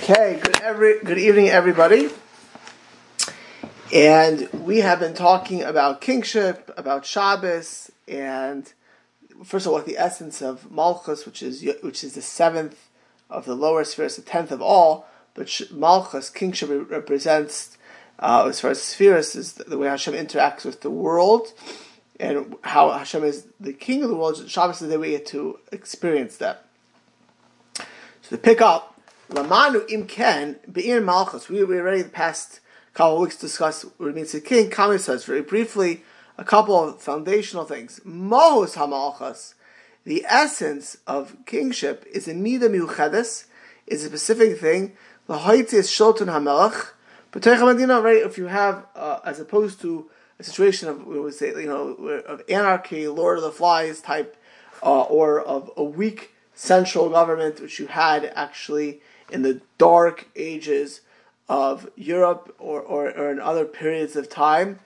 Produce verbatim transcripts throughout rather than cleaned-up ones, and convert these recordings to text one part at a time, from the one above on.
Okay, good, every, good evening, everybody. And we have been talking about kingship, about Shabbos, and first of all, the essence of Malchus, which is which is the seventh of the lower spheres, the tenth of all. But Malchus, kingship, represents, uh, as far as spheres, is the way Hashem interacts with the world, and how Hashem is the king of the world. Shabbos is the way we get to experience that. So to pick up. Lamanu imken be'ir malchus. We we already the past couple of weeks discussed what it means to king. Kami says very briefly a couple of foundational things. Mohus hamalchus, the essence of kingship, is a mida miuchedes, is a specific thing. L'hoitz is shulton hamelach. But Medina, right? If you have, uh, as opposed to a situation of we would say you know of anarchy, Lord of the Flies type, uh, or of a weak central government, which you had actually in the dark ages of Europe or, or, or in other periods of time.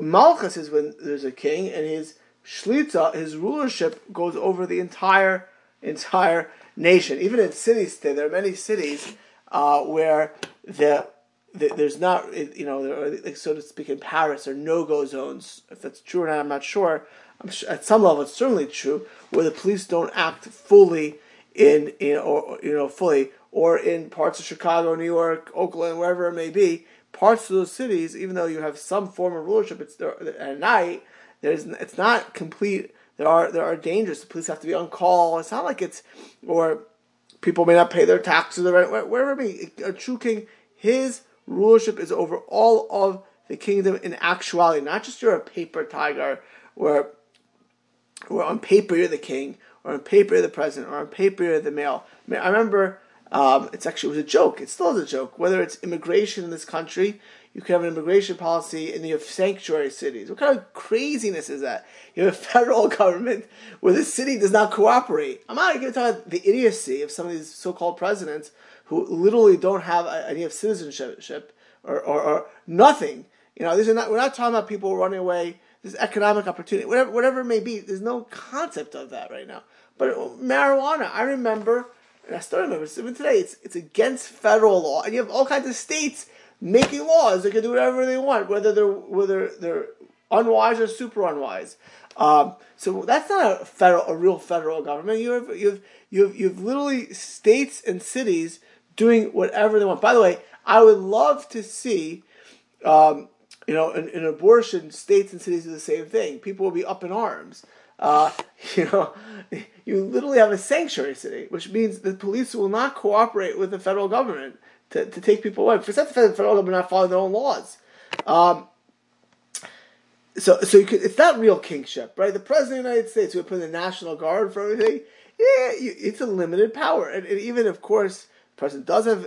Malchus is when there's a king and his shlita, his rulership, goes over the entire entire nation. Even in cities today, there are many cities uh, where the, the there's not, you know, there are, like, so to speak, in Paris, there are no-go zones. If that's true or not, I'm not sure. I'm sure at some level it's certainly true, where the police don't act fully In in or you know fully or in parts of Chicago, New York, Oakland, wherever it may be, parts of those cities, even though you have some form of rulership, it's there, at night. There's it's not complete. There are there are dangers. The police have to be on call. It's not like it's or people may not pay their taxes or wherever it may. A true king, his rulership is over all of the kingdom in actuality, not just you're a paper tiger, where where on paper you're the king, or on paper you're the president, or on paper you're the male. I remember, um, it's actually, it was a joke, it still is a joke, whether it's immigration in this country, you can have an immigration policy, and you have sanctuary cities. What kind of craziness is that? You have a federal government where the city does not cooperate. I'm not going to talk about the idiocy of some of these so-called presidents who literally don't have a, any of citizenship, or, or, or nothing. You know, these are not, we're not talking about people running away. This economic opportunity, whatever, whatever it may be, there's no concept of that right now. But marijuana, I remember, and I still remember, even today, it's it's against federal law, and you have all kinds of states making laws that can do whatever they want, whether they're whether they're unwise or super unwise. Um, so that's not a federal, a real federal government. You have you have you have, you have literally states and cities doing whatever they want. By the way, I would love to see. Um, You know, in, in abortion, states and cities do the same thing. People will be up in arms. Uh, you know, you literally have a sanctuary city, which means the police will not cooperate with the federal government to, to take people away. For except the federal government not following their own laws. Um, so so you could, it's not real kingship, right? The President of the United States, who would put in the National Guard for everything, yeah, you, it's a limited power. And, and even, of course, the President does have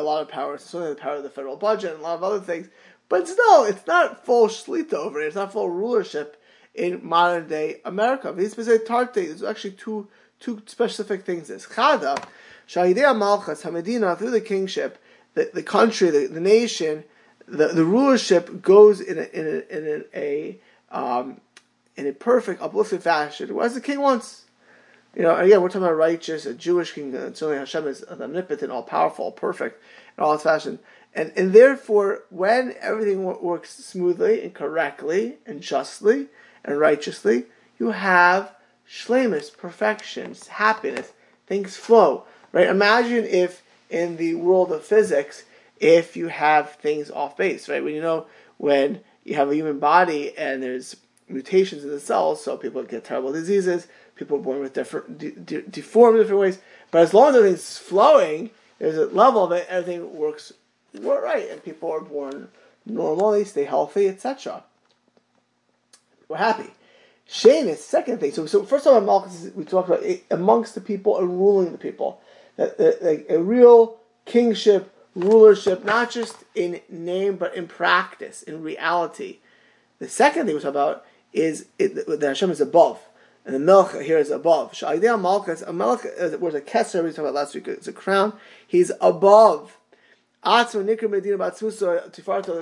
a lot of power, certainly the power of the federal budget and a lot of other things. But still, it's not full shlita over it. It's not full rulership in modern day America. These specific tarte, there's actually two two specific things. This chada, shahidei malchus hamedina, through the kingship, the, the country, the, the nation, the, the rulership goes in a in a in a, a um, in a perfect, uplifted fashion, as the king wants. You know, again, we're talking about righteous, a Jewish king. Certainly, Hashem is omnipotent, all powerful, all perfect, in all its fashion. And and therefore, when everything works smoothly and correctly and justly and righteously, you have shleimus, perfection, happiness, things flow. Right? Imagine if in the world of physics, if you have things off base, right? When you know when you have a human body and there's mutations in the cells, so people get terrible diseases, people are born with different de- de- deformed different ways. But as long as everything's flowing, there's a level of it, everything works. We're right, and people are born normal, they stay healthy, et cetera. We're happy. Shane is second thing. So, so first of all, Malchus, we talked about it, amongst the people and ruling the people, that, that, like a real kingship, rulership, not just in name but in practice, in reality. The second thing we talk about is it, that Hashem is above, and the Melch here is above. Sha'idea Malchus, a Melch was a kesser we talked about last week. It's a crown. He's above. The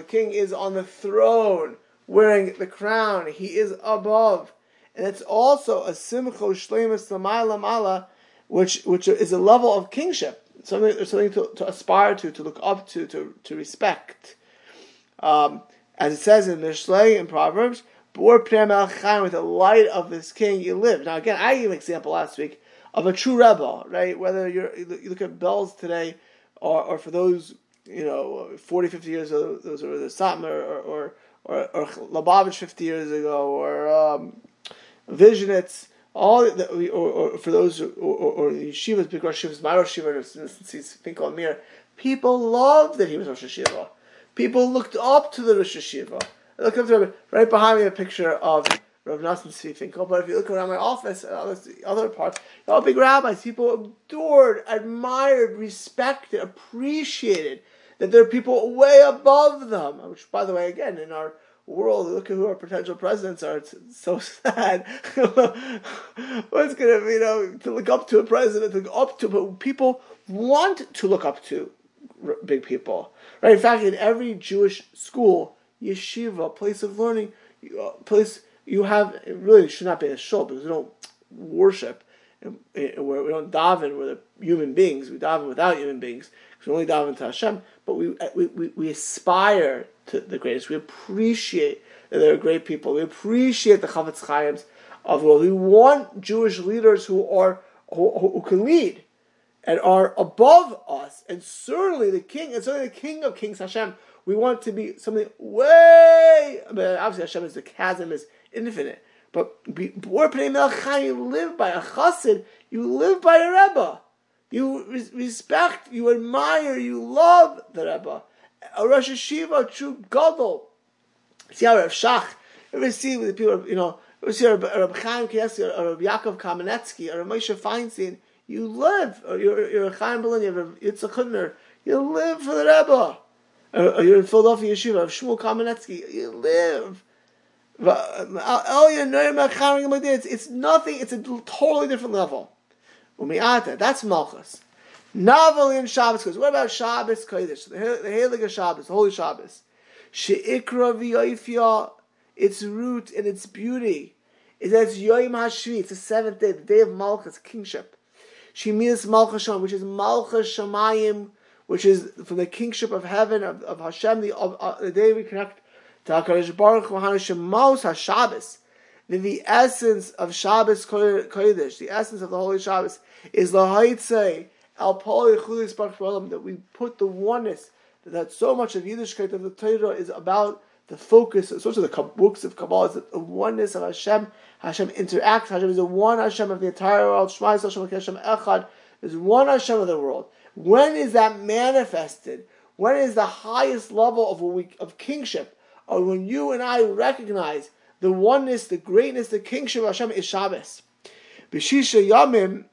king is on the throne, wearing the crown. He is above. And it's also a simcho shleimus l'mayla mala, which which is a level of kingship. It's something, there's something to, to aspire to, to look up to, to, to respect. Um, as it says in Mishlei, in Proverbs, with the light of this king you live. Now again, I gave an example last week of a true rebel, right? Whether you're, you look at Bells today, or, or for those, you know, forty, fifty years ago, those were the Satmar, or or, or, or Lubavitch fifty years ago, or um, Visionitz, all the, or, or for those, or, or, or Yeshivas, big Rosh Yeshivas, my Rosh Yeshiva, since Finkel and Mir, people loved that he was Rosh Yeshiva. People looked up to the Rosh Yeshiva. I look up to Rebbe. Right behind me, a picture of Rav Nosson Tzvi Finkel. But if you look around my office and other, other parts, they're all big rabbis. People adored, admired, respected, appreciated that there are people way above them. Which, by the way, again, in our world, look at who our potential presidents are. It's so sad. What's going to, you know, to look up to a president, to look up to, but people want to look up to big people. Right? In fact, in every Jewish school, yeshiva, place of learning, place you have, it really should not be a shul because we don't worship, and we don't daven, we're the human beings, we daven without human beings, because we only daven to Hashem, but we, we, we aspire to the greatest, we appreciate that there are great people, we appreciate the Chavetz Chaims of the world, we want Jewish leaders who are, who, who can lead, and are above us, and certainly the king, and certainly the king of kings, Hashem. We want to be something way. I mean, obviously, Hashem is the chasm is infinite, but you live by a chassid. You live by a Rebbe. You respect. You admire. You love the Rebbe. A Rosh Yeshiva, a true gadol. See how Rav Shach. Ever see with the people? You know, ever see Rav Chaim Kanievsky, or Rav Yaakov Kamenetski, or Rav Moshe Feinstein? You live. Or you're you're a Chaim Balin. You're a Yitzchak Hudner. You live for the Rebbe. Or you're in Philadelphia Yeshiva of Shmuel Kamenetsky. You live. It's, it's nothing. It's a totally different level. That's Malchus. Novelly in Shabbos. What about Shabbos Kiddush? The Heilig of Shabbos, Holy Shabbos. Its root and its beauty is that it's Yom HaShvi. It's the seventh day, the day of Malchus, kingship. She means Malchus, which is Malchus Shamayim, which is from the kingship of heaven, of, of Hashem, the, of, uh, the day we connect to HaKadosh Baruch Hu HaShemos HaShabbos. The, the essence of Shabbos Kodesh, the essence of the Holy Shabbos, is L'Haitzei Al Poli Chulis Baruch Hu, that we put the oneness, that so much of Yiddishkeit of the Torah is about the focus, so much of the books of Kabbalah, is the oneness of Hashem. Hashem interacts, Hashem is the one Hashem of the entire world, Shema Yisrael Hashem Echad, is one Hashem of the world. When is that manifested? When is the highest level of a week of kingship? Or when you and I recognize the oneness, the greatness, the kingship of Hashem is Shabbos. B'shisha yamim,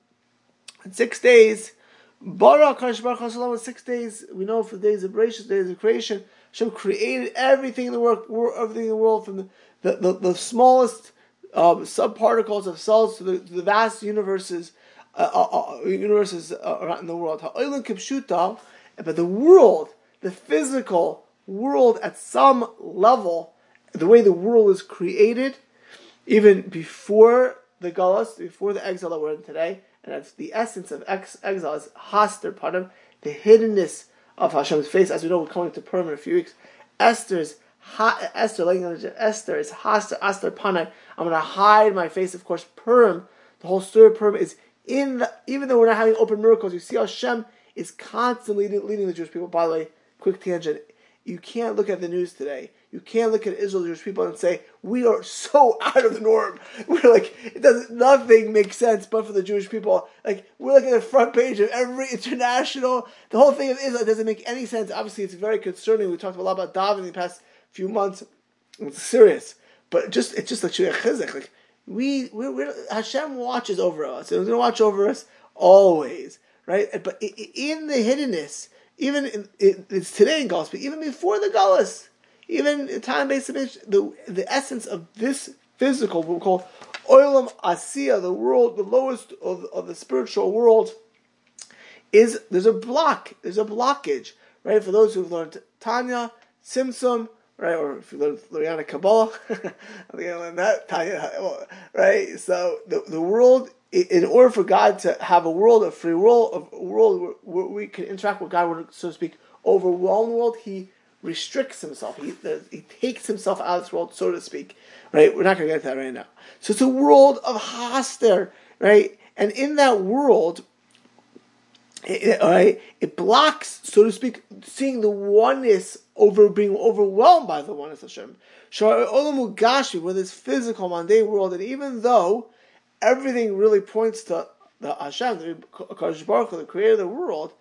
six days. Bara HaKadosh Baruch Hu, six days. We know for the days of Bereshit, days of creation, Hashem created everything in the world, everything in the world, from the the, the, the smallest um, subparticles of cells to the, to the vast universes. Uh, uh, uh, universes uh, around in the world. Ha'olam kipshuto, but the world, the physical world, at some level, the way the world is created, even before the Galus, before the exile that we're in today, and that's the essence of ex- exile is haster panim, the hiddenness of Hashem's face. As we know, we're coming to Purim in a few weeks. Esther's ha- Esther, language of Esther is haster haster panim. I'm going to hide my face. Of course, Purim, the whole story of Purim is. In the, even though we're not having open miracles, you see Hashem is constantly leading the Jewish people. By the way, quick tangent, you can't look at the news today. You can't look at Israel's Jewish people and say, we are so out of the norm. We're like, it doesn't, nothing makes sense but for the Jewish people. Like, we're looking at the front page of every international, the whole thing of Israel doesn't make any sense. Obviously, it's very concerning. We talked a lot about davening in the past few months. It's serious. But just it's just like, like We, we, we, Hashem watches over us. He's going to watch over us always, right? But in the hiddenness, even in, it's today in Galus, but even before the Galus, even time-based, the the essence of this physical, what we call Olam Asiya, the world, the lowest of, of the spiritual world, is there's a block, there's a blockage, right? For those who've learned Tanya, Tzimtzum, right, or if you learn Luriana Kabbalah, I think I learned that. Tanya, well, right, so the the world in order for God to have a world, a free world, a world where we can interact with God, we're, so to speak, overwhelmed world, he restricts himself. He, he takes himself out of this world, so to speak. Right? We're not going to get to that right now. So it's a world of haster, right? And in that world, it, right, it blocks, so to speak, seeing the oneness over being overwhelmed by the oneness of Hashem. Whether it's physical, mundane world, and even though everything really points to the Hashem, the Kadosh Baruch Hu, the creator of the world.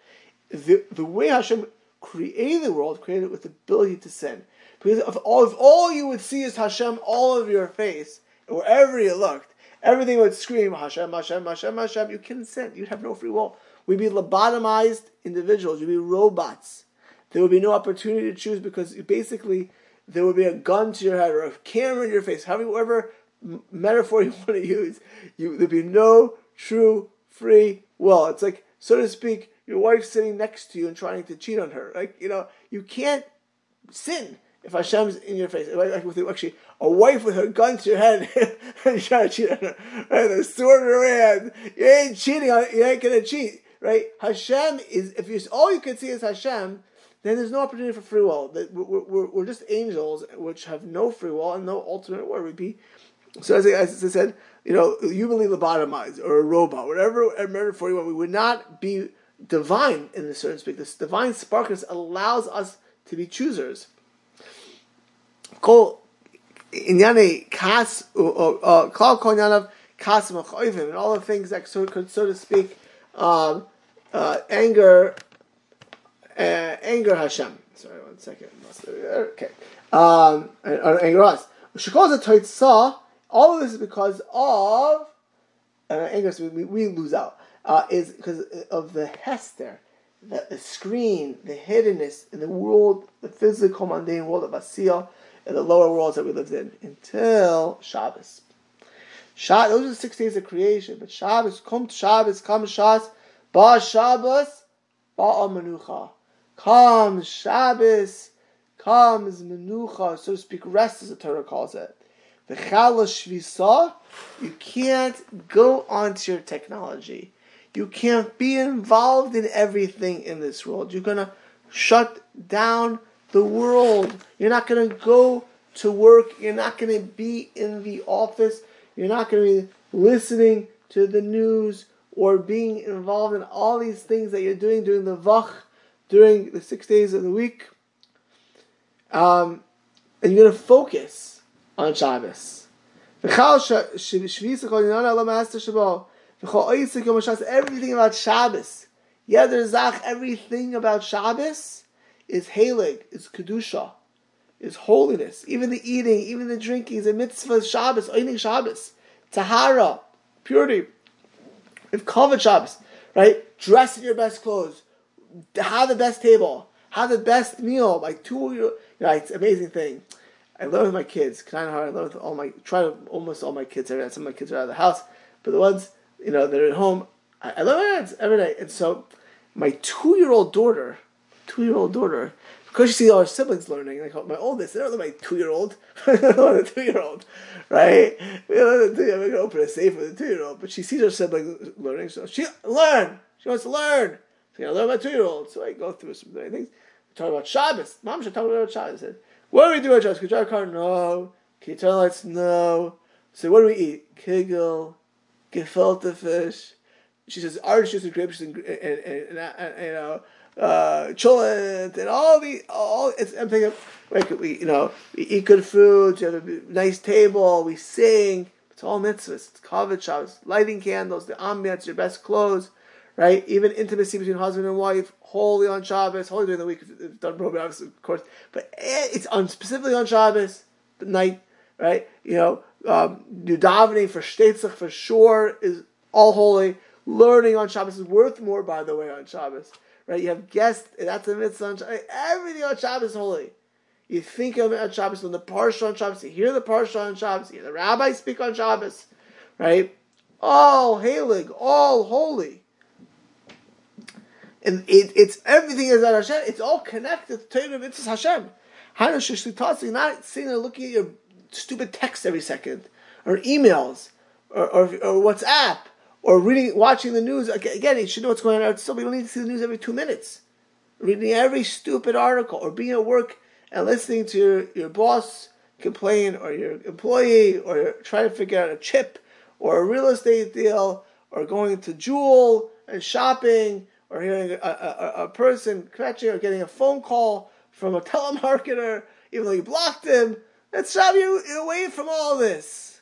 The, the way Hashem created the world, created it with the ability to sin. Because if all, if all you would see is Hashem all over your face, wherever you looked, everything would scream, Hashem, Hashem, Hashem, Hashem. You couldn't sin. You'd have no free will. We'd be lobotomized individuals. You'd be robots. There would be no opportunity to choose because basically there would be a gun to your head or a camera in your face. However, metaphor you want to use, you, there'd be no true free will. It's like, so to speak, your wife sitting next to you and trying to cheat on her. Like, you know, you can't sin if Hashem's in your face. Like, like with the, actually, a wife with her gun to your head and trying to cheat on her. Right? The sword in her hand. You ain't cheating on it. You ain't going to cheat. Right? Hashem is, if you all you can see is Hashem, then there's no opportunity for free will. We're, we're, we're just angels which have no free will and no ultimate word. We'd be So as I, as I said, you know, humanly lobotomized or a robot, whatever metaphor, we would not be divine in a certain speak. This divine sparkness allows us to be choosers. Kol inyane kas klal kol inyanav kas machoivim, and all the things that could, so to speak, um, uh, anger, uh, anger Hashem. Sorry, one second. Okay, um, or anger us. She calls it toitza. All of this is because of, and anger, so we, we lose out, uh, is because of the hester, the, the screen, the hiddenness in the world, the physical, mundane world of Asiya, and the lower worlds that we lived in, until Shabbos. Shabbos, those are the six days of creation, but Shabbos, come to Shabbos, come Shabbos, ba Shabbos, ba'a Menucha. Come Shabbos, comes Menucha, so to speak, rest as the Torah calls it. The chalash shvisa, you can't go onto your technology. You can't be involved in everything in this world. You're going to shut down the world. You're not going to go to work. You're not going to be in the office. You're not going to be listening to the news or being involved in all these things that you're doing during the vach, during the six days of the week. Um, and you're going to focus on Shabbos. Everything about Shabbos, yeah, there's Zach, everything about Shabbos is Halig, is Kedusha, is holiness. Even the eating, even the drinking, the mitzvahs, Shabbos, eating Shabbos, Tahara, purity, if covered Shabbos, right? Dress in your best clothes, have the best table, have the best meal, like two, you know, it's an amazing thing. I live with my kids. Kind of hard. I live with all my, try to almost all my kids every night. Some of my kids are out of the house, but the ones, you know, that are at home, I, I live with my kids every night. And so, my two-year-old daughter, two-year-old daughter, because you see all her siblings learning, like my oldest, they don't live with my two-year-old, they don't live with a two-year-old, right? We don't live with a two-year-old. We're going to open a safe with a two-year-old, but she sees her siblings learning, so she learn. She wants to learn. So, you know, I live with my two-year-old. So I go through some things. We talk about Shabbos. Mom should talk about Shabbos. What do we do at Shabbos? Can you drive a car? No. Can you turn the lights? No. So what do we eat? Kigel, gefilte fish. She says orange juice and grapes and and, and, and, and you know uh, cholent and all the all. It's, I'm thinking like we you know we eat good food. You have a nice table. We sing. It's all mitzvahs. It's kavod Shabbos. Lighting candles. The ambiance. Your best clothes. Right, even intimacy between husband and wife, holy on Shabbos, holy during the week, if done properly, obviously, of course. But it's on specifically on Shabbos, the night, right? You know, um, davening for shtetzach for sure is all holy. Learning on Shabbos is worth more, by the way, on Shabbos, right? You have guests, and that's a mitzvah on Shabbos. Everything on Shabbos is holy. You think of it on Shabbos, on the Parsha on Shabbos, you hear the Parsha on Shabbos, you hear the rabbi speak on Shabbos, right? All halig, all holy. And it, it's everything is at Hashem. It's all connected to Torah. It's Hashem. You're not sitting there looking at your stupid text every second, or emails, or, or, or WhatsApp, or reading, watching the news. Again, you should know what's going on out still, but you don't need to see the news every two minutes. Reading every stupid article, or being at work and listening to your, your boss complain, or your employee, or trying to figure out a chip, or a real estate deal, or going to Jewel and shopping, or hearing a, a, a person catching, or getting a phone call from a telemarketer, even though you blocked him. Let's stop you away from all this.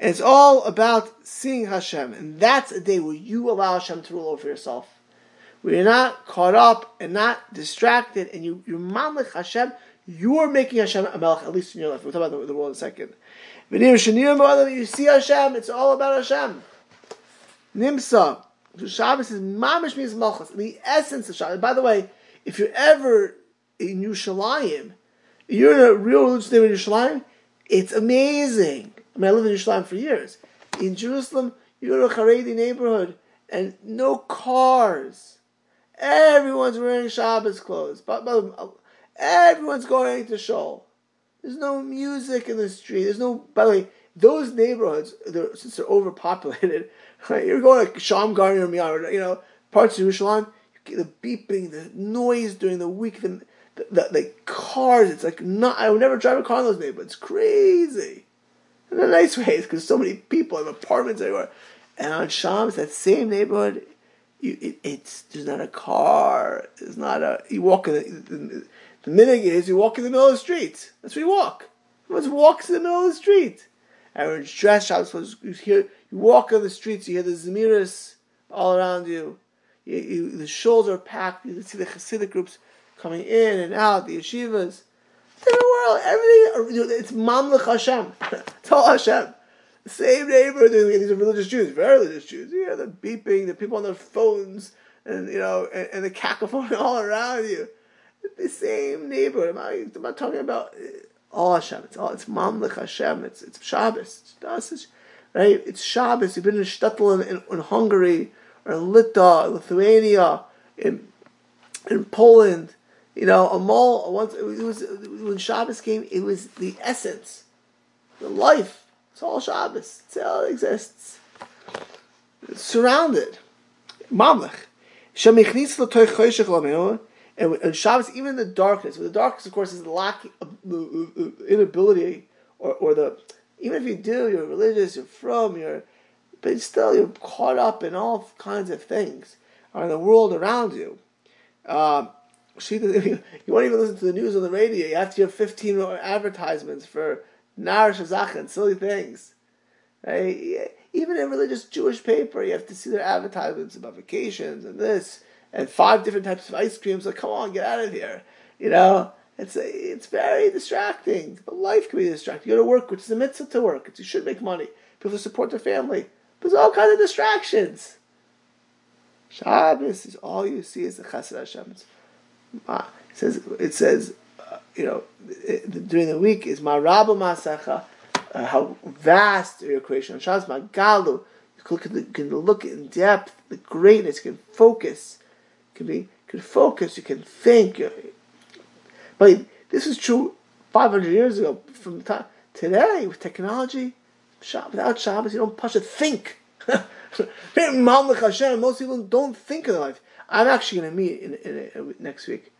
And it's all about seeing Hashem. And that's a day where you allow Hashem to rule over yourself. Where you're not caught up and not distracted. And you, you're mamlech Hashem. You're making Hashem a melech, at least in your life. We'll talk about the world in a second. You see Hashem. It's all about Hashem. Nimsa. Shabbos is mamish means malchus. The essence of Shabbos. By the way, if you're ever in Yerushalayim, you're in a real religious neighborhood in Yerushalayim, it's amazing. I mean, I lived in Yerushalayim for years. In Jerusalem, you're in a Haredi neighborhood, and no cars. Everyone's wearing Shabbos clothes. Everyone's going to shul. There's no music in the street. There's no, by the way, those neighborhoods, they're, since they're overpopulated, right, you're going to Sham Garden or Miyar, you know, parts of Yerushalayim, you get the beeping, the noise during the week, the The, the, the cars, it's like, not, I would never drive a car in those neighborhoods. It's crazy. In a nice way, because so many people have apartments everywhere. And on Shabbos, that same neighborhood, you, it, it's there's not a car. There's not a, you walk in the, the, the minute it is, you walk in the middle of the street. That's where you walk. Everyone walks in the middle of the street. Everyone's dressed, Shabbos, you hear, you walk on the streets, you hear the Zemiris all around you. You, you the shuls are packed, you see the Hasidic groups coming in and out, the yeshivas, the world, everything. It's mamlech Hashem. It's all Hashem. The same neighborhood. These are religious Jews, very religious Jews. You hear the beeping, the people on their phones, and you know, and, and the cacophony all around you. It's the same neighborhood. I'm not, I'm not talking about all Hashem. It's all. It's mamlech Hashem. It's it's Shabbos. It's, right? It's Shabbos. You've been in shtetl in, in, in Hungary, or in Litva, Lithuania, in in Poland. You know, a mall, once, it was, when Shabbos came, it was the essence, the life. It's all Shabbos. It's all it exists. It's surrounded. Mamlech. And, and Shabbos, even in the darkness, well, the darkness, of course, is the lack of inability, or, or the, even if you do, you're religious, you're from, you're, but still, you're caught up in all kinds of things, or in the world around you. Um, She, you won't even listen to the news on the radio. You have to hear fifteen advertisements for Nar Shazacha and silly things. Right? Even in religious Jewish paper, you have to see their advertisements about vacations and this and five different types of ice creams. Like, come on, get out of here. You know, it's it's very distracting. But life can be distracting. You go to work, which is a mitzvah to work. You should make money. People support their family. There's all kinds of distractions. Shabbos is all you see is the Chesed Hashem. It says, it says, uh, you know, it, the, during the week is ma rabu masacha, uh, how vast your creation. On Shabbos, ma galu, you can look, can look in depth, the greatness, you can focus, can be, can focus, you can think. But this is true five hundred years ago. From the time today with technology, Shabbos, without Shabbos, you don't pasha think. Most people don't think in their life. I'm actually going to meet in, in, in, next week.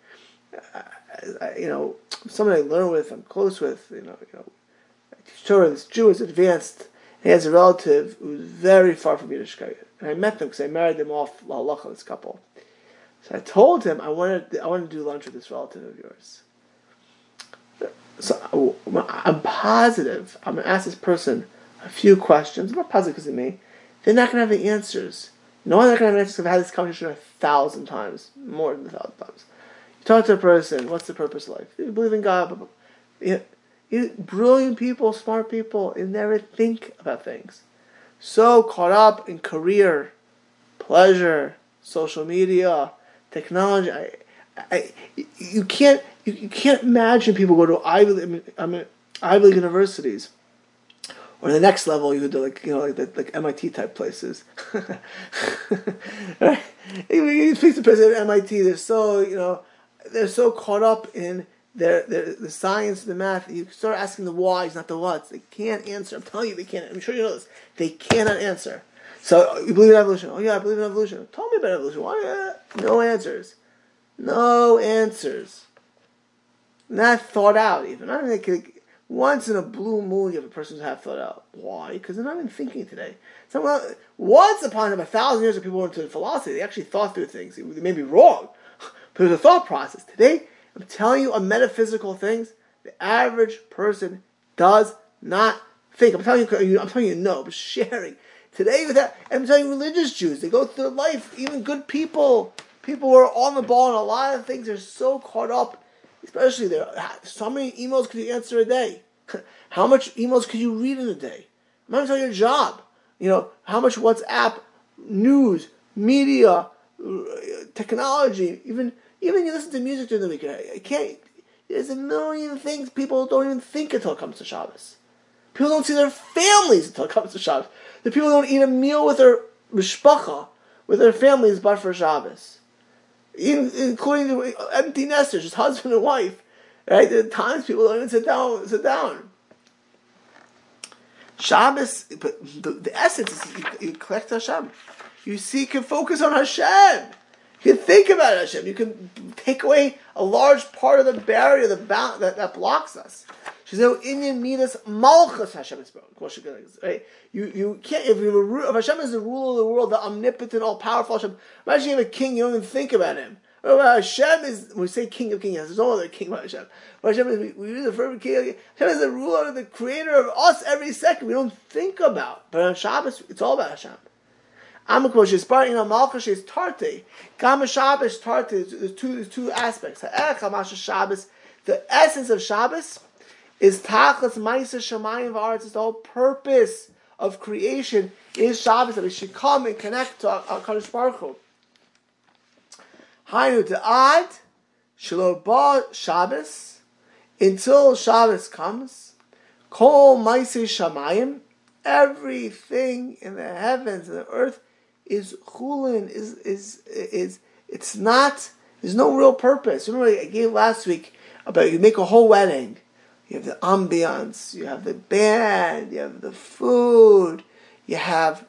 Uh, I, you know, someone I learn with, I'm close with. You know, you know, I teach Torah. This Jew is advanced. He has a relative who's very far from Yiddishkeit, and I met them because I married them off halacha, this couple. So I told him I wanted I wanted to do lunch with this relative of yours. So I'm positive I'm going to ask this person a few questions. I'm not positive because of me. They're not going to have the answers. No one's going to have I've had this conversation a thousand times, more than a thousand times. You talk to a person, what's the purpose of life? You believe in God, blah, blah, blah. You, you, brilliant people, smart people, you never think about things. So caught up in career, pleasure, social media, technology. I, I, you can't, you, you can't imagine people go to Ivy, I mean, Ivy League universities. Or the next level, you would do like you know like the, like M I T type places. Right? You speak to the president of M I T, they're so you know they're so caught up in They're, they're, the science, the math, you start asking the whys, not the whats. They can't answer. I'm telling you, they can't. I'm sure you know this. They cannot answer. So, you believe in evolution? Oh, yeah, I believe in evolution. Tell me about evolution. Why? No answers. No answers. Not thought out, even. I don't think once in a blue moon you have a person who's half thought out. Why? Because they're not even thinking today. Someone, once upon a thousand years of people were into philosophy, they actually thought through things. They may be wrong, but it was a thought process. Today, I'm telling you, on metaphysical things, the average person does not think. I'm telling you, I'm telling you, no, but sharing. Today, with that, I'm telling you, religious Jews, they go through life, even good people, people who are on the ball, and a lot of things are so caught up, especially there. So many emails could you answer a day? How much emails could you read in a day? I'm not even telling you your job. You know, how much WhatsApp, news, media, technology, even... Even you listen to music during the week, I can't. There's a million things people don't even think until it comes to Shabbos. People don't see their families until it comes to Shabbos. The people don't eat a meal with their mishpacha, with their families, but for Shabbos, even, including the empty nesters, just husband and wife. Right? There are times people don't even sit down. Sit down. Shabbos, but the, the essence is you, you collect Hashem. You see, you can focus on Hashem. You can think about it, Hashem. You can take away a large part of the barrier the bound, that, that blocks us. She said, "Inyan midas Malchus Hashem is right." You you can't if, you, if Hashem is the ruler of the world, the omnipotent, all powerful Hashem. Imagine you have a king, you don't even think about him. Hashem is when we say King of Kings. There's no other king but Hashem. But Hashem is we use the verb King. Hashem is the ruler, the creator of us every second. We don't think about, but on Shabbos, it's all about Hashem. Amakos is part in Malchus is tarte. Kama Shabbos tarte. There's two, there's two aspects. The essence of Shabbos is tachlis ma'isa shemayim v'aretz. It's the whole purpose of creation is Shabbos, that we should come and connect to our Kadosh Baruch Hu. Hainu de'ad shelo ba Shabbos until Shabbos comes. Kol ma'isa shemayim. Everything in the heavens and the earth is chulin, is, is, is, it's not, there's no real purpose. Remember I gave last week about you make a whole wedding. You have the ambiance, you have the band, you have the food, you have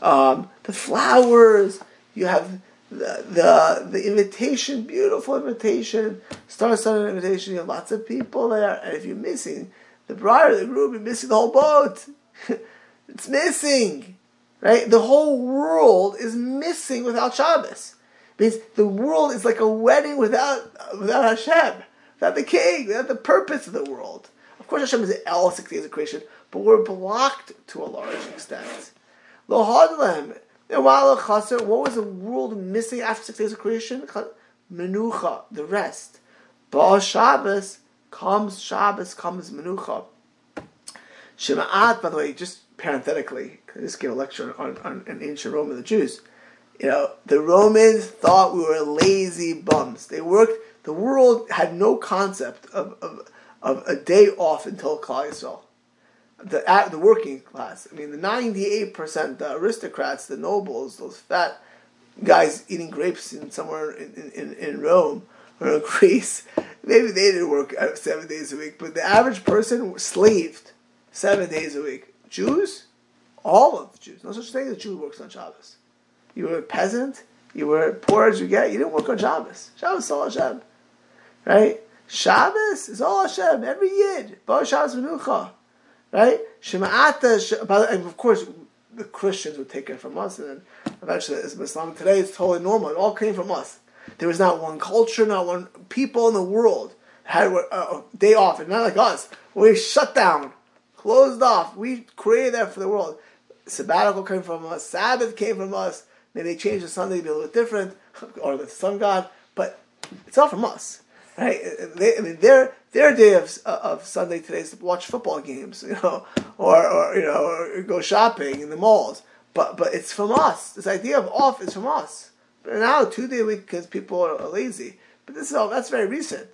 um, the flowers, you have the, the the invitation, beautiful invitation, star sun invitation, you have lots of people there, and if you're missing the bride or the groom, you're missing the whole boat. It's missing. Right? The whole world is missing without Shabbos. It means the world is like a wedding without without Hashem, without the king, without the purpose of the world. Of course, Hashem is all six days of creation, but we're blocked to a large extent. Lo hadlem, and while chaser, what was the world missing after six days of creation? Menucha, the rest. Ba Shabbos comes Shabbos, comes Menucha. Shema'at, by the way, just parenthetically, I just gave a lecture on, on, on ancient Rome and the Jews. You know, the Romans thought we were lazy bums. They worked, the world had no concept of of, of a day off until Klal Yisrael. The, at the working class, I mean, the ninety-eight percent, the aristocrats, the nobles, those fat guys eating grapes in somewhere in, in, in Rome, or Greece, maybe they didn't work seven days a week, but the average person slaved seven days a week. Jews, all of the Jews, no such thing as a Jew works on Shabbos. You were a peasant, you were poor as you get, you didn't work on Shabbos. Shabbos is all Hashem, right? Shabbos is all Hashem, every Yid, Bo Shabbos Menucha, right? Shema'ata, and of course, the Christians would take it from us, and then eventually, as Muslim today, it's totally normal, it all came from us. There was not one culture, not one people in the world had a day off. And not like us. We shut down, closed off. We created that for the world. Sabbatical came from us. Sabbath came from us. Maybe they changed the Sunday to be a little different, or the sun god. But it's all from us, right? They, I mean, their their day of of Sunday today is to watch football games, you know, or or you know, or go shopping in the malls. But but it's from us. This idea of off is from us. But now two day a week because people are lazy. But this is all that's very recent.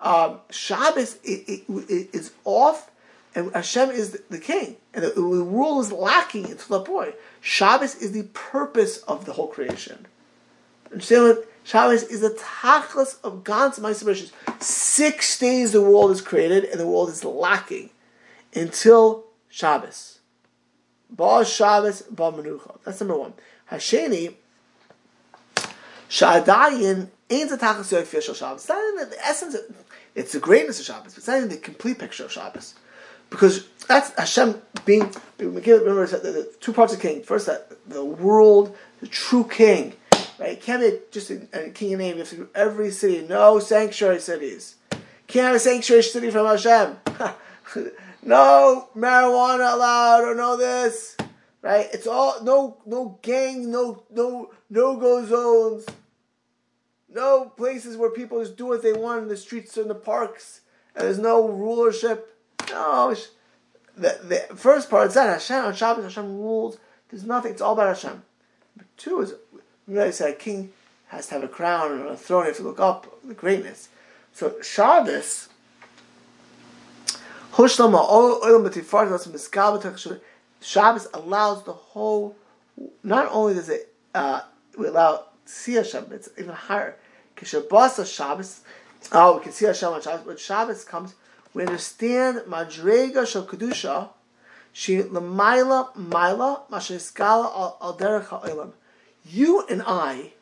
Um, Shabbos it, it, it is off, and Hashem is the, the king, and the, the world is lacking until that point. Shabbos is the purpose of the whole creation. Understand what? Shabbos is the tachlis of God's mitzvah rishus. Six days the world is created and the world is lacking until Shabbos. Ba Shabbos, ba Menucha. That's number one. Hasheni, Sha'adayin ain't the tachlis yoik fish of Shabbos. It's not in the essence of, it's the greatness of Shabbos, but it's not in the complete picture of Shabbos. Because that's Hashem being, remember the two parts of king. First, that the world, the true king. Right? It can't be just a, a king in name. You have to do every city. No sanctuary cities. Can't have a sanctuary city from Hashem. No marijuana allowed or no this. Right? It's all no no gang, no no no go zones, no places where people just do what they want in the streets or in the parks. And there's no rulership. No, the, the first part is that Hashem on Shabbos, Hashem rules. There's nothing. It's all about Hashem. Number two is, remember I said a king has to have a crown and a throne. If you look up, the greatness. So Shabbos, Shabbos allows the whole. Not only does it uh, we allow see Hashem, it's even higher. Shabbos, oh, we can see Hashem on Shabbos. When Shabbos comes, we understand Madrega Shal Kedusha, she Lamaila Maila Masheskala Al Derech Ha'olam. You and I,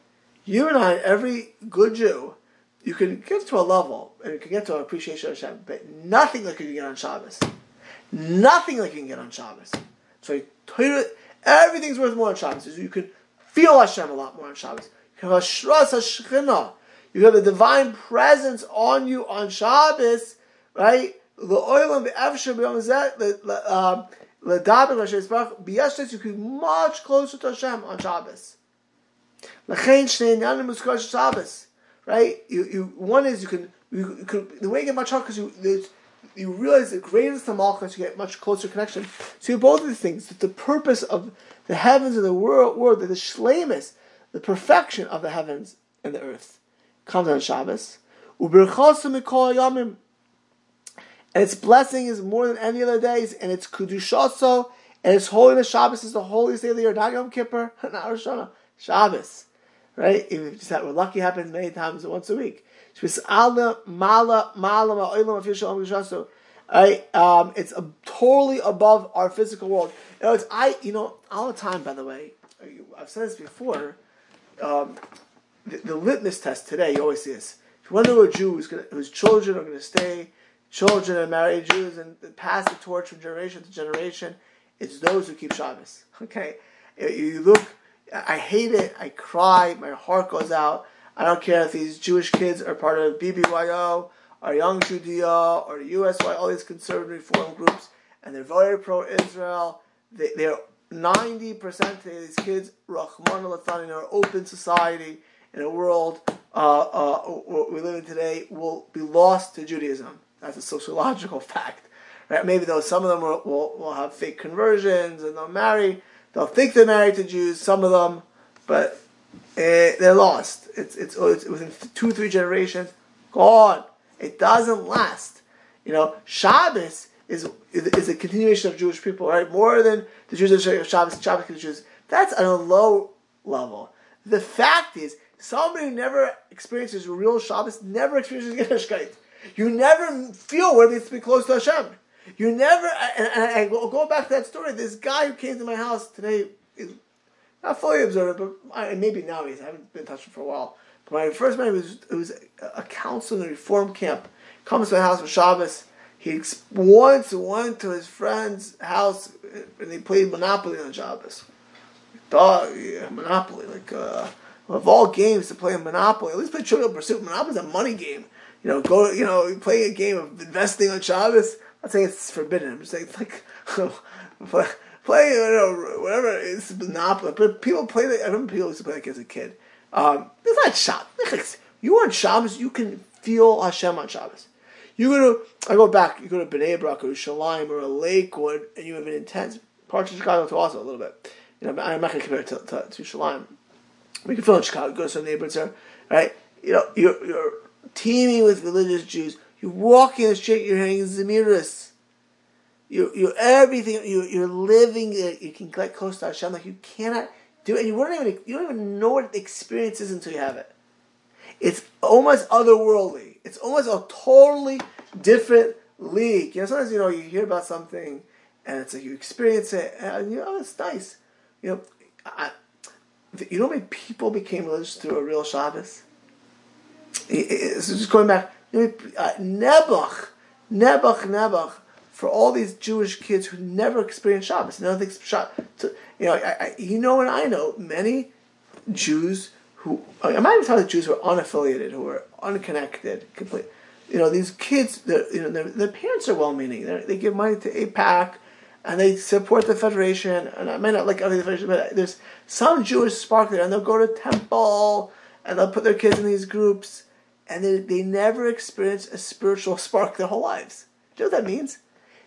you and I, every good Jew, you can get to a level and you can get to an appreciation of Hashem, but nothing like you can get on Shabbos. Nothing like you can get on Shabbos. So everything's worth more on Shabbos. You can feel Hashem a lot more on Shabbos. You can have Hashras Hashchina. You have the divine presence on you on Shabbos. Right, the oil and the efshah beyond that, the the davening Hashem Yisparach biyashtes, you can be much closer to Hashem on Shabbos. Lachein shnei inyanim muzkarim Shabbos. Right, you you one is you can you, you can the way you get much closer because you you realize the greatest of Malchus, you get much closer connection. So you have both of these things, that the purpose of the heavens and the world, world that the shleimus, the perfection of the heavens and the earth, comes on Shabbos. Uberchasam mikol yamim. And its blessing is more than any other days, and its Kiddush also, and its holiness. Shabbos is the holiest day of the year. Not Yom Kippur, not Rosh Hashanah. Shabbos, right? Even just that we're lucky happens many times once a week. Right? Um, it's a, totally above our physical world. You know, it's I. You know, all the time. By the way, I've said this before. Um, the, the litmus test today, you always see this. If you want to know a Jew who's gonna, whose children are going to stay. Children and married Jews and pass the torch from generation to generation. It's those who keep Shabbos. Okay, you look. I hate it. I cry. My heart goes out. I don't care if these Jewish kids are part of B B Y O or Young Judea or U S Y, all these conservative reform groups, and they're very pro-Israel. They, they're ninety percent of these kids, Rahman al-Than, in our open society, in a world uh, uh, we live in today, will be lost to Judaism. That's a sociological fact, right? Maybe though some of them will, will, will have fake conversions and they'll marry, they'll think they're married to Jews, some of them, but eh, they're lost. It's, it's it's within two three generations, gone. It doesn't last. You know, Shabbos is is a continuation of Jewish people, right? More than the Jews of Shabbos, Shabbos is the Jews. That's on a low level. The fact is, somebody who never experiences real Shabbos never experiences Yiddishkeit. You never feel worthy to be close to Hashem. You never, and, and, and we'll go back to that story. This guy who came to my house today is not fully observant, but I, maybe now he's, I haven't been in touch with him for a while. But when I first met him, it was, it was a, a counselor in a reform camp. Comes to my house for Shabbos. He once went to his friend's house and they played Monopoly on Shabbos. Dog, yeah, Monopoly. Like, uh, of all games to play in Monopoly, at least play Trivial Pursuit. Monopoly's a money game. You know, go. You know, play a game of investing on Shabbos. I'm not saying it's forbidden. I'm just saying it's like play, you know, whatever. It's Monopoly. But people play that. I remember people used to play that as a kid. Um, it's not Shabbos. You on Shabbos, you can feel Hashem on Shabbos. You go to, I go back. You go to Bnei Brak or Shalim or Lakewood, and you have an intense parts of Chicago too. Also a little bit. You know, I'm not going to compare it to, to, to Shalim. We can feel in Chicago. You go to some neighborhoods there, right? You know, you're. you're teeming with religious Jews. You walk in the street, you're hearing Zemiris. You, you, everything. You, you're living. You can get close to Hashem like you cannot do it. And you wouldn't even. You don't even know what the experience is until you have it. It's almost otherworldly. It's almost a totally different league. You know, sometimes, you know, you hear about something and it's like you experience it and, you know, it's nice. You know, I, you know how many people became religious through a real Shabbos? It's just going back. You know, uh, Nebuch, Nebuch, Nebuch, for all these Jewish kids who never experienced Shabbos. Never Shabbos. You know, I, I, you know, and I know many Jews who, I'm not even talking about Jews who are unaffiliated, who are unconnected, complete. You know, these kids, you know, their, their parents are well-meaning. They're, they give money to AIPAC, and they support the Federation. And I may not like other Federation, but there's some Jewish spark there, and they'll go to temple, and they'll put their kids in these groups, and they, they never experience a spiritual spark their whole lives. Do you know what that means?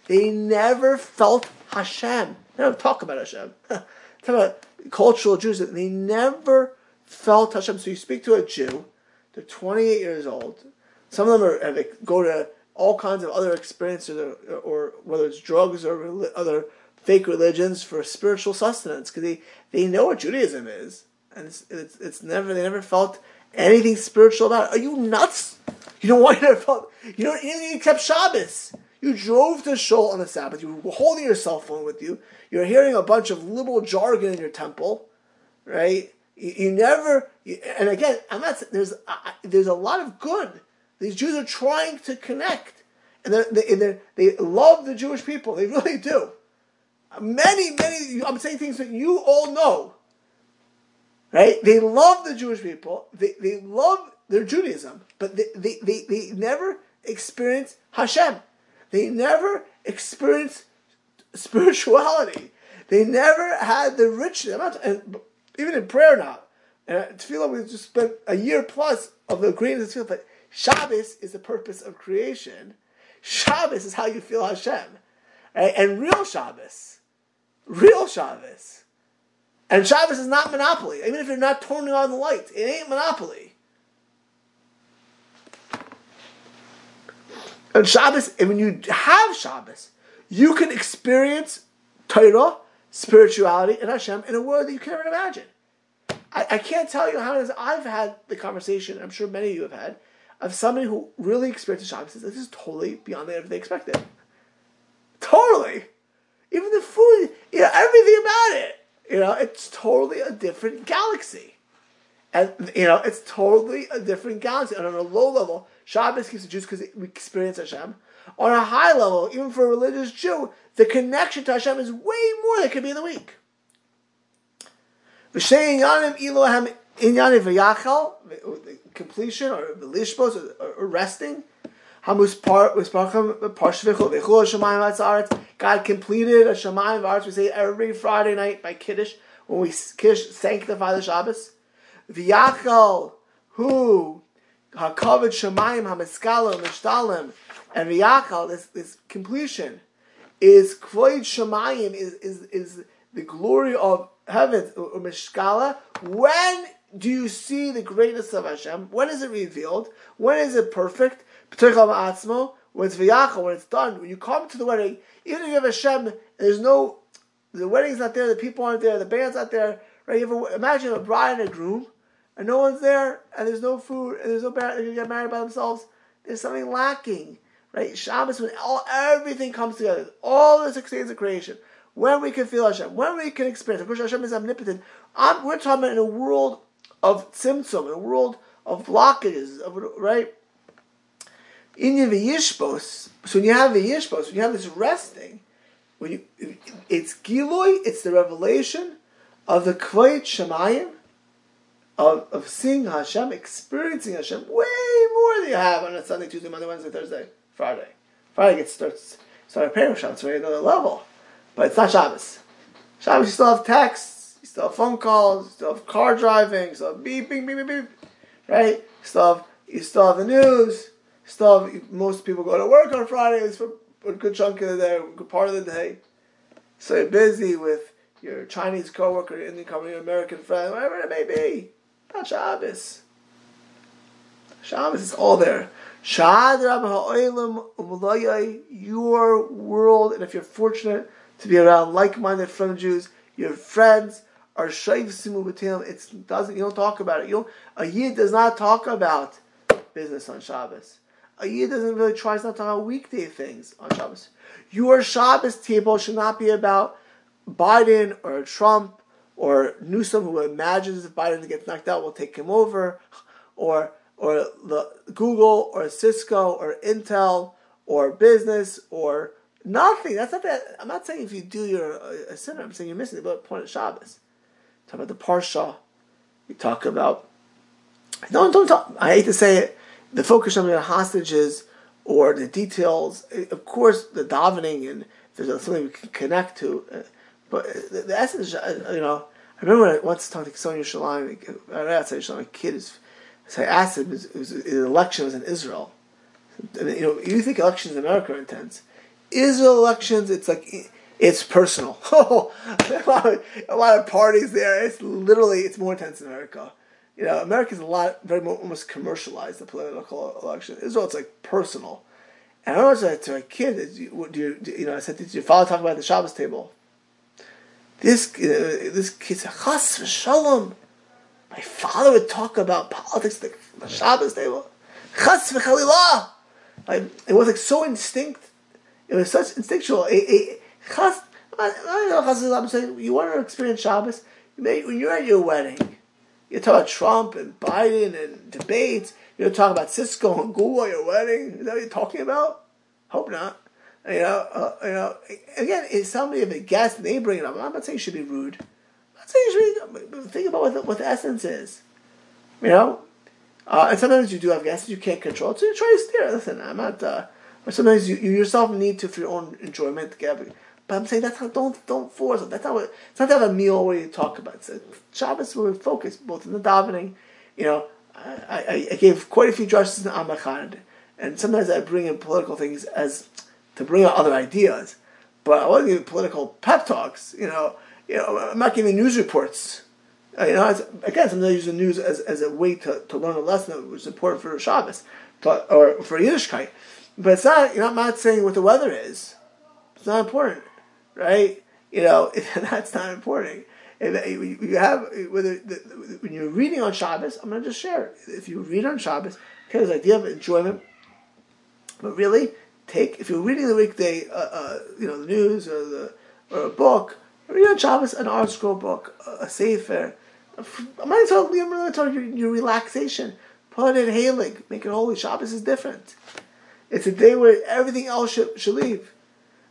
They never felt Hashem. They don't talk about Hashem. Talk about cultural Jews. They never felt Hashem. So you speak to a Jew, they're twenty-eight years old. Some of them are, they go to all kinds of other experiences, or, or whether it's drugs or rel- other fake religions for spiritual sustenance, because they, they know what Judaism is, and it's, it's it's never they never felt anything spiritual about it. Are you nuts? You know why you never felt? You don't eat anything except Shabbos. You drove to Shul on the Sabbath. You were holding your cell phone with you. You're hearing a bunch of liberal jargon in your temple, right? You, you never. You, and again, I'm not. There's uh, there's a lot of good. These Jews are trying to connect, and they're, they and they're, they love the Jewish people. They really do. Many, many. I'm saying things that you all know, right? They love the Jewish people. They they love their Judaism, but they they they, they never experience Hashem. They never experience spirituality. They never had the richness. Not, and even in prayer now, and tefillah, we just spent a year plus of the greatness of tefillah, but Shabbos is the purpose of creation. Shabbos is how you feel Hashem. Right? And real Shabbos. Real Shabbos. And Shabbos is not Monopoly. Even if you're not turning on the lights, it ain't Monopoly. And Shabbos, and when you have Shabbos, you can experience Torah, spirituality, and Hashem in a world that you can't even imagine. I, I can't tell you how many times I've had the conversation, I'm sure many of you have had, of somebody who really experiences Shabbos, says, this is totally beyond what they expected. Totally. Even the food, you know, everything about it. You know, it's totally a different galaxy. And, you know, it's totally a different galaxy. And on a low level, Shabbos keeps the Jews because we experience Hashem. On a high level, even for a religious Jew, the connection to Hashem is way more than it could be in the week. V'shein yanim ilohem inyanim v'yachal, completion, or lishbos, or resting. God completed a Shemayim V'aretz, we say every Friday night by Kiddush, when we Kiddush sanctify the Shabbos. V'yachal, who, ha'kavod Shemayim ha'meskalim mishtalim, and v'yachal, this, this completion, is kvod Shemayim, is, is, is the glory of heaven, or mishkala, when do you see the greatness of Hashem? When is it revealed? When is it perfect? When it's v'yachal, when it's done, when you come to the wedding, even if you have Hashem, there's no, the wedding's not there, the people aren't there, the band's not there, right? You have a, imagine a bride and a groom, and no one's there, and there's no food, and there's no, they're going to get married by themselves. There's something lacking, right? Shabbos, when all, everything comes together, all the six days of creation, when we can feel Hashem, when we can experience, of course Hashem is omnipotent. I'm, we're talking about in a world of Tzimtzum, in a world of blockages, of, right? In your v'yishbos, so when you have v'yishbos, when you have this resting, when you, it's giloi, it's the revelation of the kvod shemayim, of, of seeing Hashem, experiencing Hashem, way more than you have on a Sunday, Tuesday, Monday, Wednesday, Thursday, Friday. Friday gets starts starting praying with Shabbos, right? Another level, but it's not Shabbos. Shabbos, you still have texts, you still have phone calls, you still have car driving, you still have beep, beep, beep, beep, beep, right? You still have, you still have the news. Still, most people go to work on Fridays for a good chunk of the day, a good part of the day. So you're busy with your Chinese coworker, your Indian company, your American friend, whatever it may be. Not Shabbos. Shabbos is all there. Your world, and if you're fortunate to be around like-minded friend Jews, your friends are shayv simu b'tilim. It doesn't. You don't talk about it. You don't, a yid does not talk about business on Shabbos. A yid doesn't really try not to talk about weekday things on Shabbos. Your Shabbos table should not be about Biden or Trump or Newsom, who imagines if Biden gets knocked out, we'll take him over, or or the Google or Cisco or Intel or business or nothing. That's not that. I'm not saying if you do you're a sinner. I'm saying you're missing the point of Shabbos. Talk about the Parsha. You talk about. Don't don't talk. I hate to say it. The focus on the hostages or the details. Of course, the davening and if there's something we can connect to. But the essence, you know, I remember when I once talked to someone in Shalim, I don't know, outside Shalim, a kid is, so I asked him, it was, the election was in Israel. And, you know, you think elections in America are intense. Israel elections, it's like, it's personal. a, lot of, a lot of parties there. It's literally, it's more intense in America. You know, America's a lot, very almost commercialized, the political election. Israel, it's like personal. And I remember I said to a kid, did you, do you, do, you know, I said, did your father talk about the Shabbos table? This uh, this kid said, Chas v'shalom. My father would talk about politics at the Shabbos table. Chas v'chalilah. Like, it was like so instinct. It was such instinctual. It, it, chas, I, I know, chas v'shalom. I'm saying, you want to experience Shabbos? You may, when you're at your wedding, you talk about Trump and Biden and debates. You're talking about Cisco and Google at your wedding. Is that what you're talking about? Hope not. You know, uh, you know. Again, if somebody if a guest and they bring it up, I'm not saying you should be rude. I'm not saying you should be. Think about what the, what the essence is. You know, uh, and sometimes you do have guests you can't control, so you try to steer. Listen, I'm not. Uh, or sometimes you, you yourself need to for your own enjoyment. But I'm saying that's not. Don't don't force it. That's not what. It's not to have a meal where you talk about it. Shabbos will focus both in the davening. You know, I, I, I gave quite a few drushes in Amachad, and sometimes I bring in political things as. To bring out other ideas, but I wasn't giving political pep talks. You know, you know, I'm not giving news reports. You know, as, again, sometimes I use the news as, as a way to, to learn a lesson, which is important for Shabbos but, or for Yiddishkeit. But it's not. You know, I'm not saying what the weather is. It's not important, right? You know, it, that's not important. And you have whether the, when you're reading on Shabbos, I'm going to just share it. If you read on Shabbos, okay, there's the idea of enjoyment, but really. Take if you're reading the weekday, uh, uh, you know the news or the or a book. Read on Shabbos an art scroll book, a, a sefer. I'm not talking. I'm really talking your, your relaxation. Put it in Halig. Make it holy. Shabbos is different. It's a day where everything else should, should leave.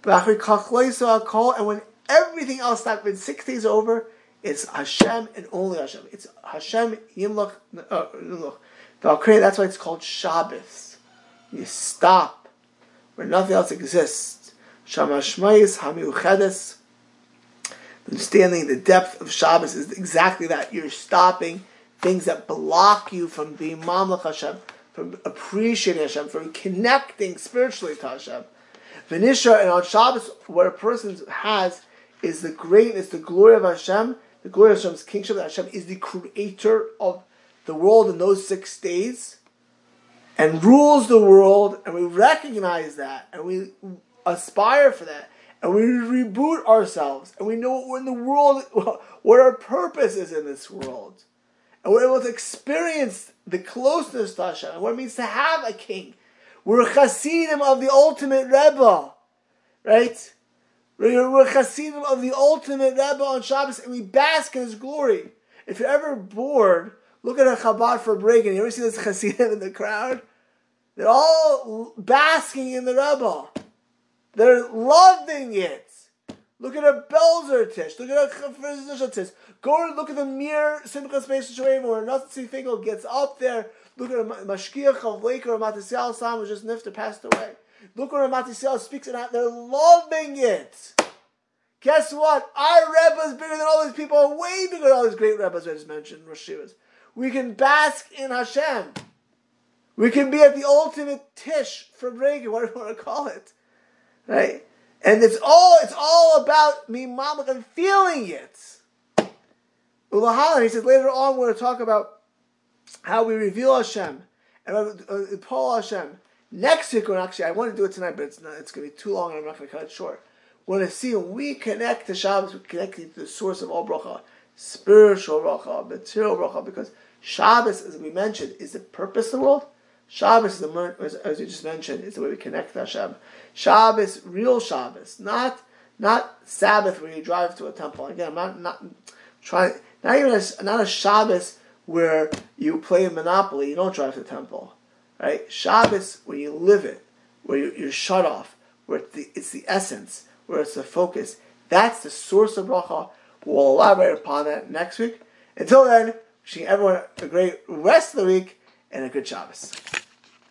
And when everything else stops, when six days over, it's Hashem and only Hashem. It's Hashem Yimloch. That's why it's called Shabbos. You stop. Where nothing else exists. Shamashmayis hamiuchedes. Understanding the depth of Shabbos is exactly that. You're stopping things that block you from being mamlech Hashem, from appreciating Hashem, from connecting spiritually to Hashem. Venishra, and on Shabbos, what a person has is the greatness, the glory of Hashem, the glory of Hashem's kingship, that Hashem is the creator of the world in those six days. And rules the world, and we recognize that, and we aspire for that, and we reboot ourselves, and we know what we're in the world, what our purpose is in this world, and we're able to experience the closeness to Hashem, and what it means to have a king. We're chassidim of the ultimate Rebbe, right? We're chassidim of the ultimate Rebbe on Shabbos, and we bask in his glory. If you're ever bored, look at a Chabad for a break, and you ever see this Hasidim in the crowd? They're all basking in the Rebbe. They're loving it. Look at a Belzer Tish. Look at a Chafrizishal Tish. Go and look at the Mir Simcha Space Situation where Nosson Tzvi Finkel gets up there. Look at a Mashkiach of Lakewood, Ramat Yisrael Sam was just nifter passed away. Look where Ramat Yisrael speaks, and they're loving it. Guess what? Our Rebbe is bigger than all these people, way bigger than all these great Rebbes I just mentioned, Rosh Yeshivas. We can bask in Hashem. We can be at the ultimate tish for breaking, whatever you want to call it, right? And it's all—it's all about me, mama, and feeling it. Ulahalan, he says later on, we're going to talk about how we reveal Hashem and Paul Hashem. Next week, or actually, I want to do it tonight, but it's not—it's going to be too long, and I'm not going to cut it short. We're going to see when we connect to Shabbos, we're connecting to the source of all bracha. spiritual bracha, material bracha, because Shabbos, as we mentioned, is the purpose of the world. Shabbos, is the, as, as you just mentioned, is the way we connect to Hashem. Shabbos, real Shabbos, not not Sabbath where you drive to a temple. Again, I'm not not trying. Not even a, not a Shabbos where you play Monopoly. You don't drive to the temple, right? Shabbos where you live it, where you, you're shut off, where it's the, it's the essence, where it's the focus. That's the source of bracha. We'll elaborate upon that next week. Until then, wishing everyone a great rest of the week and a good Shabbos.